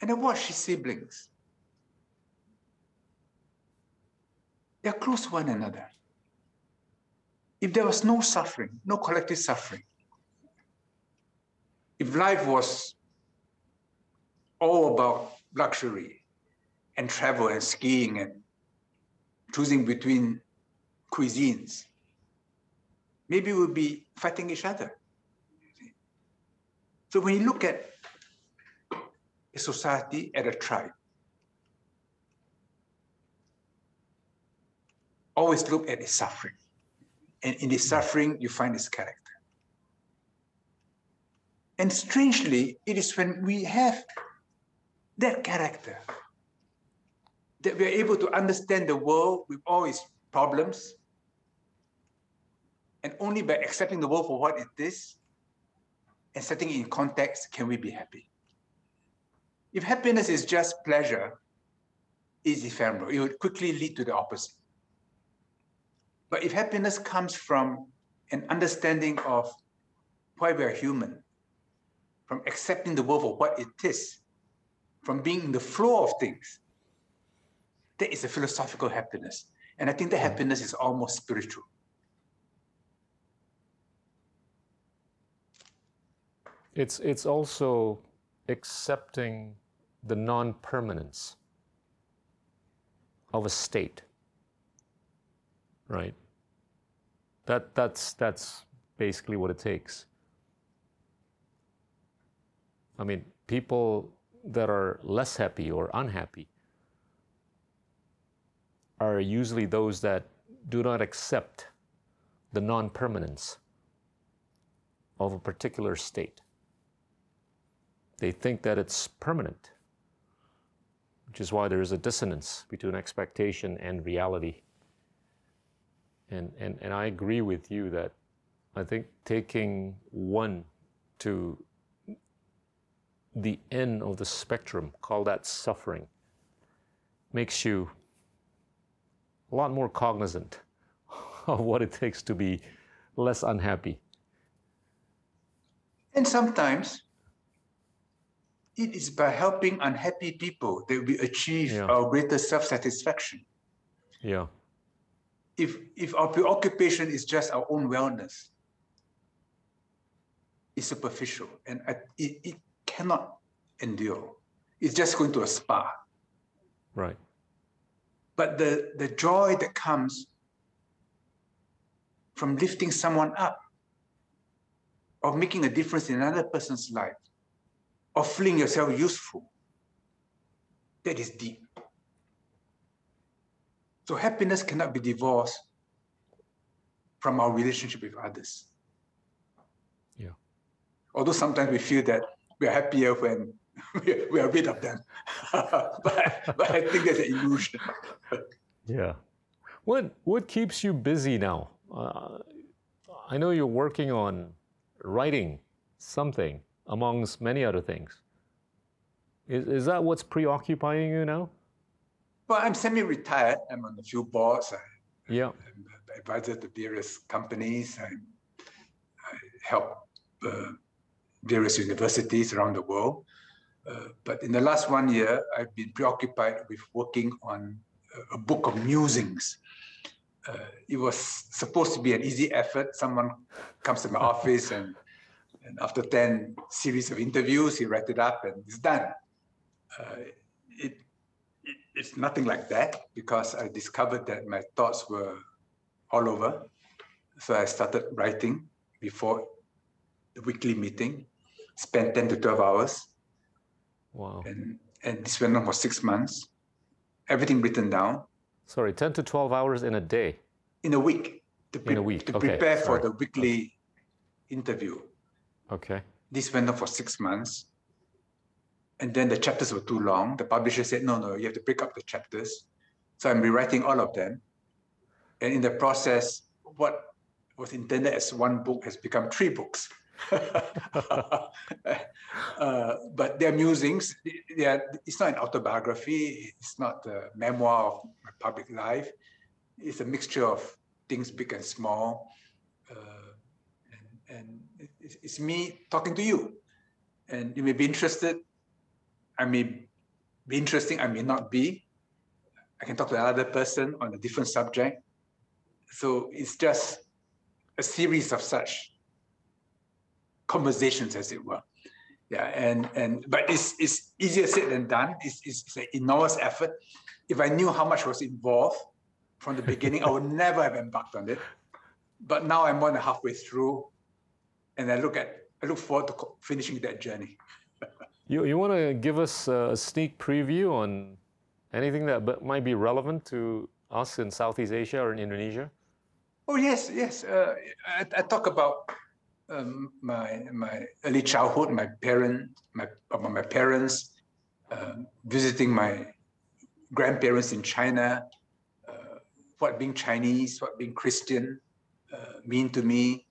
And I watch his siblings. They're close to one another. If there was no suffering, no collective suffering, if life was all about luxury and travel and skiing and choosing between cuisines, maybe we'll be fighting each other. So when you look at a society, at a tribe, always look at its suffering. And in its suffering, you find its character. And strangely, it is when we have that character that we are able to understand the world with all its problems. And only by accepting the world for what it is and setting it in context can we be happy. If happiness is just pleasure, it's ephemeral. It would quickly lead to the opposite. But if happiness comes from an understanding of why we are human, from accepting the world for what it is, from being in the flow of things, that is a philosophical happiness. And I think that happiness is almost spiritual. It's, it's also accepting the non-permanence of a state, right? That, that's, that's basically what it takes. I mean, people that are less happy or unhappy are usually those that do not accept the non-permanence of a particular state. They think that it's permanent, which is why there is a dissonance between expectation and reality. And, and, and I agree with you that I think taking one to the end of the spectrum, call that suffering, makes you a lot more cognizant of what it takes to be less unhappy. And sometimes it is by helping unhappy people that we achieve yeah. our greater self-satisfaction. Yeah. If if our preoccupation is just our own wellness, it's superficial and it, it cannot endure. It's just going to a spa. Right. But the, the joy that comes from lifting someone up, of making a difference in another person's life, of feeling yourself useful, that is deep. So happiness cannot be divorced from our relationship with others. Yeah. Although sometimes we feel that we are happier when we are rid of them. but, but I think that's an illusion. yeah. What, what keeps you busy now? Uh, I know you're working on writing something, amongst many other things. Is, is that what's preoccupying you now? Well, I'm semi-retired. I'm on a few boards. I, yeah. I'm advisor to various companies. I, I help uh, various universities around the world. Uh, but in the last one year, I've been preoccupied with working on a, a book of musings. Uh, it was supposed to be an easy effort. Someone comes to my office and And after ten series of interviews, he writes it up and it's done. Uh, it, it, it's nothing like that because I discovered that my thoughts were all over. So I started writing before the weekly meeting, spent ten to twelve hours. Wow. And, and this went on for six months. Everything written down. Sorry, ten to twelve hours in a day? In a week. To pre- in a week. To okay. prepare Sorry. for the weekly interview. Okay. This went on for six months. And then the chapters were too long. The publisher said, no, no, you have to break up the chapters. So I'm rewriting all of them. And in the process, what was intended as one book has become three books. uh, but their musings, they are, it's not an autobiography, it's not a memoir of my public life. It's a mixture of things big and small. Uh, and and it's, it's me talking to you. And you may be interested, I may be interesting, I may not be. I can talk to another person on a different subject. So it's just a series of such conversations, as it were. Yeah, and, and but it's it's easier said than done. It's, it's, it's an enormous effort. If I knew how much was involved from the beginning, I would never have embarked on it. But now I'm more than halfway through, and I look at I look forward to finishing that journey. you you want to give us a sneak preview on anything that might be relevant to us in Southeast Asia or in Indonesia? Oh yes, yes. Uh, I, I talk about um, my my early childhood, my parent, my about my parents, uh, visiting my grandparents in China, uh, what being Chinese, what being Christian uh, mean to me,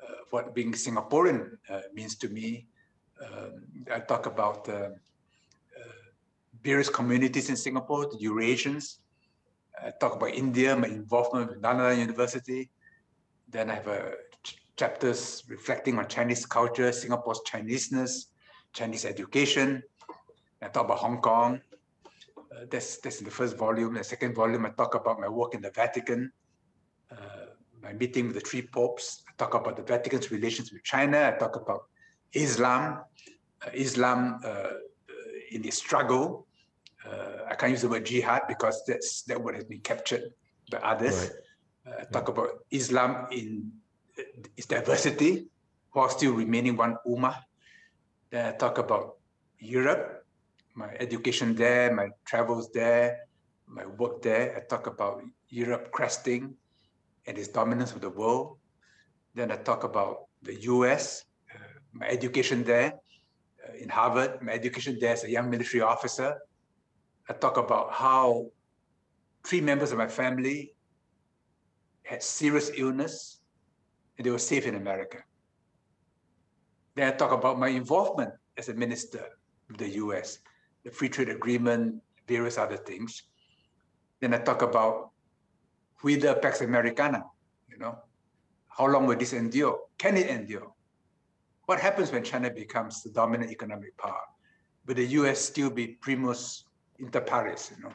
uh, what being Singaporean uh, means to me. Um, I talk about uh, uh, various communities in Singapore, the Eurasians. I talk about India, my involvement with Nanyang University. Then I have uh, ch- chapters reflecting on Chinese culture, Singapore's Chineseness, Chinese education. I talk about Hong Kong. Uh, that's, that's in the first volume. In the second volume, I talk about my work in the Vatican, uh, my meeting with the three popes. I talk about the Vatican's relations with China. I talk about Islam, uh, Islam uh, in its struggle. Uh, I can't use the word jihad because that's, that word has been captured by others. Right. Uh, talk yeah. about Islam in uh, its diversity while still remaining one ummah. Then I talk about Europe, my education there, my travels there, my work there. I talk about Europe cresting and its dominance of the world. Then I talk about the U S, uh, my education there uh, in Harvard, my education there as a young military officer. I talk about how three members of my family had serious illness and they were safe in America. Then I talk about my involvement as a minister of the U S, the free trade agreement, various other things. Then I talk about Vida Pax Americana, you know, how long will this endure? Can it endure? What happens when China becomes the dominant economic power? Will the U S still be primus inter Paris, you know?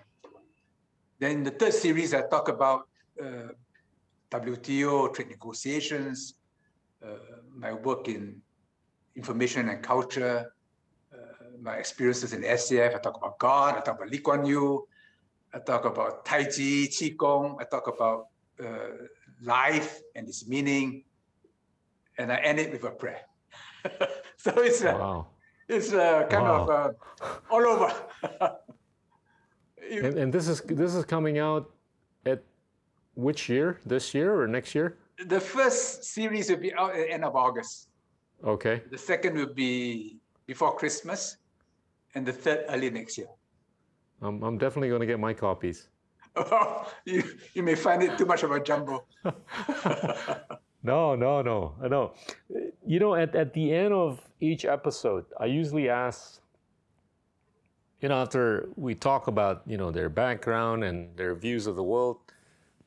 Then the third series, I talk about uh, W T O, trade negotiations, uh, my work in information and culture, uh, my experiences in S A F. I talk about God, I talk about Lee Kuan Yew, I talk about Tai Chi, Qi Gong, I talk about uh, life and its meaning, and I end it with a prayer. So it's a, wow. it's a kind wow. of uh, all over. And, and this is this is coming out at which year? This year or next year? The first series will be out at the end of August. Okay. The second will be before Christmas, and the third early next year. Um, I'm definitely going to get my copies. Oh, you you may find it too much of a jumble. no, no, no, no. You know, at, at the end of each episode, I usually ask, you know, after we talk about, you know, their background and their views of the world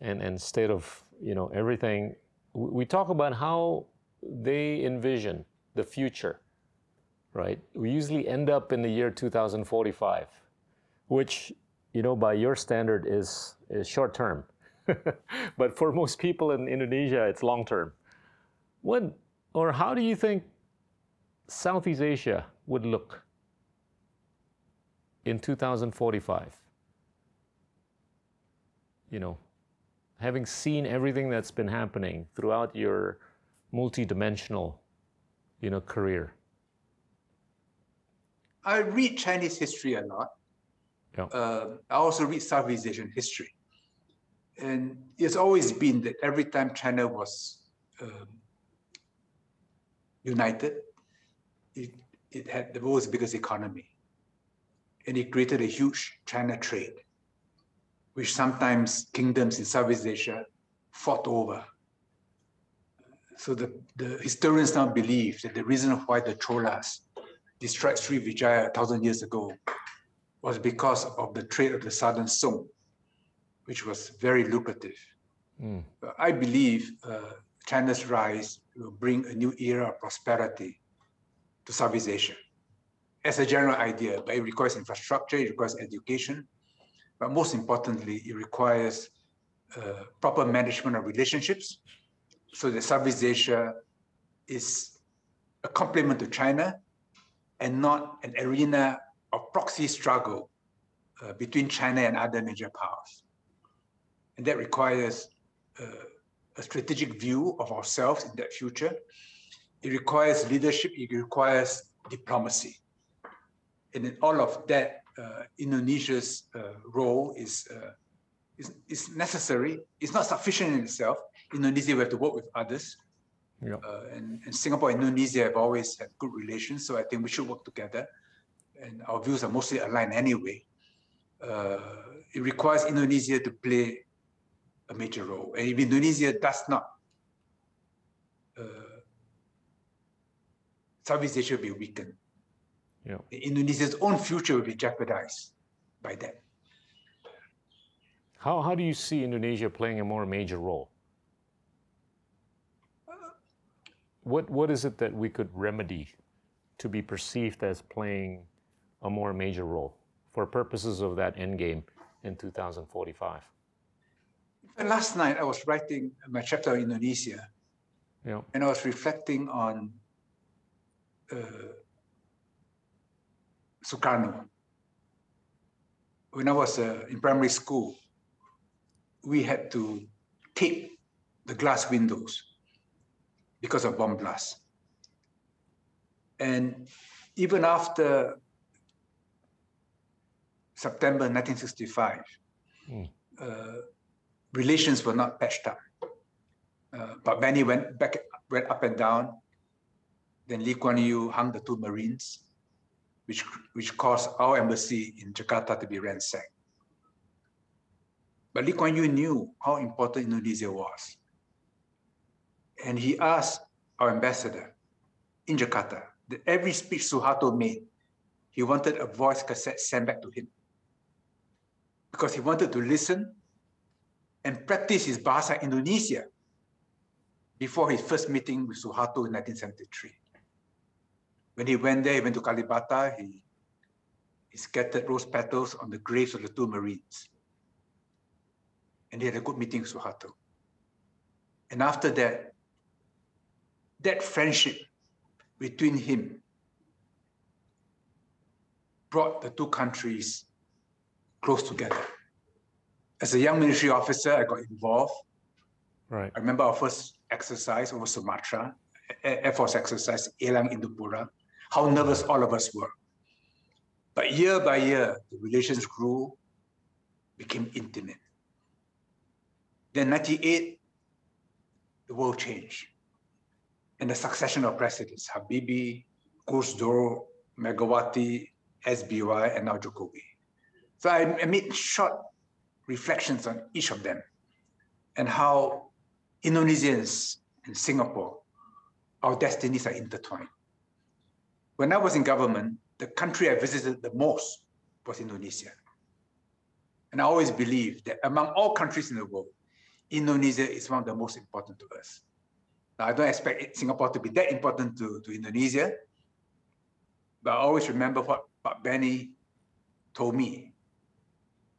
and, and state of, you know, everything, we talk about how they envision the future, right? We usually end up in the year two thousand forty-five, which, you know, by your standard is, is short term. But for most people in Indonesia, it's long term. What or how do you think Southeast Asia would look in two thousand forty-five, you know, having seen everything that's been happening throughout your multidimensional, you know, career? I read Chinese history a lot. Yeah. Uh, I also read Southeast Asian history. And it's always been that every time China was um, united, it, it had the world's biggest economy. And it created a huge China trade, which sometimes kingdoms in Southeast Asia fought over. So the, the historians now believe that the reason why the Cholas destroyed Sri Vijaya a thousand years ago was because of the trade of the southern Song, which was very lucrative. Mm. I believe uh, China's rise will bring a new era of prosperity to Southeast Asia, as a general idea, but it requires infrastructure, it requires education, but most importantly, it requires uh, proper management of relationships, so that Southeast Asia is a complement to China and not an arena of proxy struggle uh, between China and other major powers. And that requires uh, a strategic view of ourselves in that future. It requires leadership, it requires diplomacy. And in all of that, uh, Indonesia's uh, role is, uh, is, is necessary. It's not sufficient in itself. Indonesia, we have to work with others. Yeah. Uh, and, and Singapore and Indonesia have always had good relations, so I think we should work together. And our views are mostly aligned anyway. Uh, it requires Indonesia to play a major role. And if Indonesia does not, uh, Southeast Asia will be weakened. Yeah. Indonesia's own future will be jeopardized by that. How, how do you see Indonesia playing a more major role? Uh, what what is it that we could remedy to be perceived as playing a more major role for purposes of that endgame in two thousand forty-five? Last night, I was writing my chapter on Indonesia, yeah. and I was reflecting on uh, Sukarno. When I was uh, in primary school, we had to tape the glass windows because of bomb blasts. And even after September nineteen sixty-five, mm. uh, relations were not patched up. Uh, but many went back, went up and down. Then Lee Kuan Yew hung the two Marines, which which caused our embassy in Jakarta to be ransacked. But Lee Kuan Yew knew how important Indonesia was. And he asked our ambassador in Jakarta that every speech Suharto made, he wanted a voice cassette sent back to him, because he wanted to listen and practice his bahasa Indonesia before his first meeting with Suharto in nineteen seventy-three. When he went there, he went to Kalibata, he, he scattered rose petals on the graves of the two Marines. And he had a good meeting with Suharto. And after that, that friendship between him brought the two countries close together. As a young military officer, I got involved. Right. I remember our first exercise over Sumatra, Air Force exercise, Elang Indupura, how nervous all of us were. But year by year, the relations grew, became intimate. Then ninety-eight, the world changed. And the succession of presidents, Habibie, Koosdoro, Megawati, S B Y, and now Jokowi. So I, I made short reflections on each of them, and how Indonesians and Singapore, our destinies are intertwined. When I was in government, the country I visited the most was Indonesia. And I always believed that among all countries in the world, Indonesia is one of the most important to us. Now, I don't expect Singapore to be that important to, to Indonesia, but I always remember what Pak Benny told me,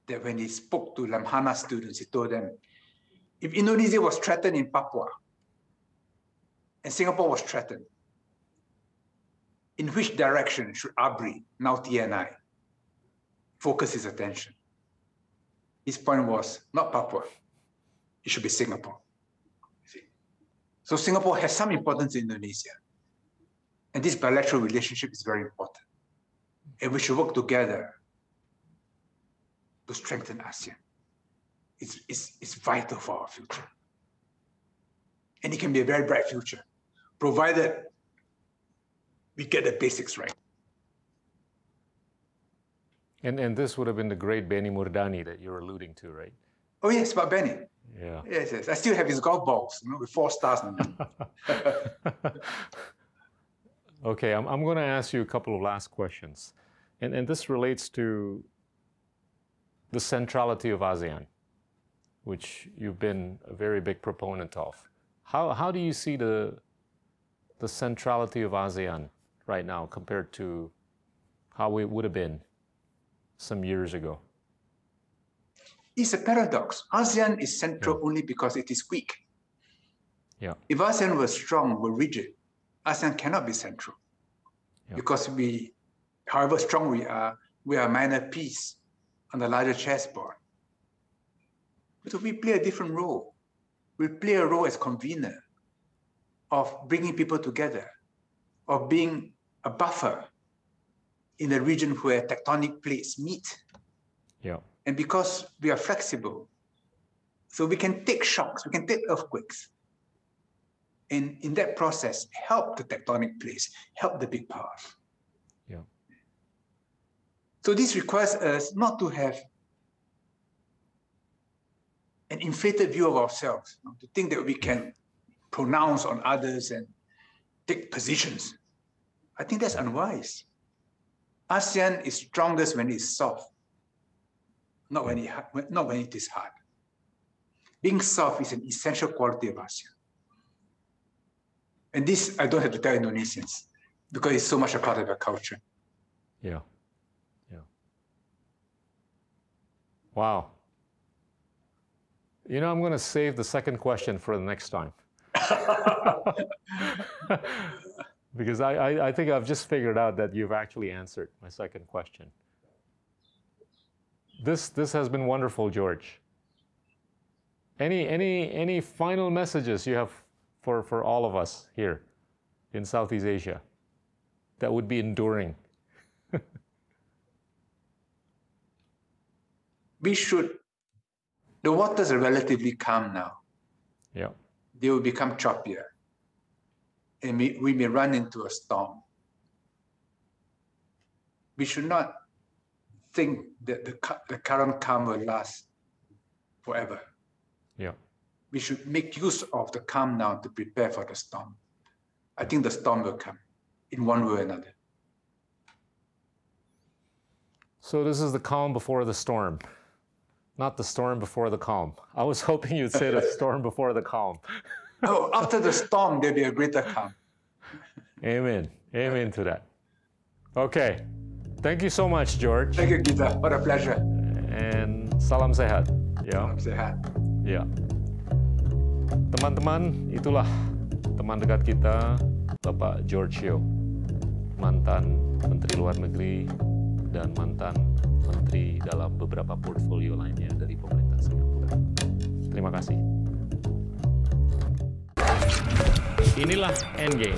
that when he spoke to Lamhana students, he told them, if Indonesia was threatened in Papua and Singapore was threatened, in which direction should ABRI, now T N I, focus his attention? His point was not Papua, it should be Singapore. See? So Singapore has some importance in Indonesia, and this bilateral relationship is very important. And we should work together to strengthen ASEAN. It's, it's, it's vital for our future. And it can be a very bright future, provided we get the basics right. And and this would have been the great Benny Murdani that you're alluding to, right? Oh yes, but Benny. Yeah. Yes, yes. I still have his golf balls, you know, with four stars on them. Okay, I'm, I'm going to ask you a couple of last questions. And, and this relates to the centrality of ASEAN, which you've been a very big proponent of. How how do you see the the centrality of ASEAN right now compared to how it would have been some years ago? It's a paradox. ASEAN is central yeah. only because it is weak. Yeah. If ASEAN were strong, were rigid, ASEAN cannot be central yeah. because we, however strong we are, we are a minor piece on the larger chessboard. But we play a different role. We play a role as convener of bringing people together, of being a buffer in a region where tectonic plates meet. Yeah. And because we are flexible, so we can take shocks, we can take earthquakes, and in that process, help the tectonic plates, help the big powers. Yeah. So this requires us not to have an inflated view of ourselves, you know, to think that we can pronounce on others and take positions. I think that's unwise. ASEAN is strongest when it's soft, not when it, not when it is hard. Being soft is an essential quality of ASEAN. And this I don't have to tell Indonesians, because it's so much a part of our culture. Yeah, yeah. Wow. You know, I'm going to save the second question for the next time. Because I, I, I think I've just figured out that you've actually answered my second question. This this has been wonderful, George. Any any any final messages you have for, for all of us here in Southeast Asia that would be enduring? We should. The waters are relatively calm now. Yeah. They will become choppier. And we, we may run into a storm. We should not think that the, the current calm will last forever. Yeah. We should make use of the calm now to prepare for the storm. I think the storm will come in one way or another. So this is the calm before the storm. Not the storm before the calm. I was hoping you'd say the storm before the calm. Oh, after the storm, there'll be a greater calm. Amen. Amen to that. Okay. Thank you so much, George. Thank you, Gita. What a pleasure. And salam sehat. Ya. Salam sehat. Ya. Teman-teman, itulah teman dekat kita, Bapak George Yeo, mantan Menteri Luar Negeri dan mantan Menteri dalam beberapa portfolio lainnya dari pemerintah Singapura. Terima kasih. Inilah Endgame.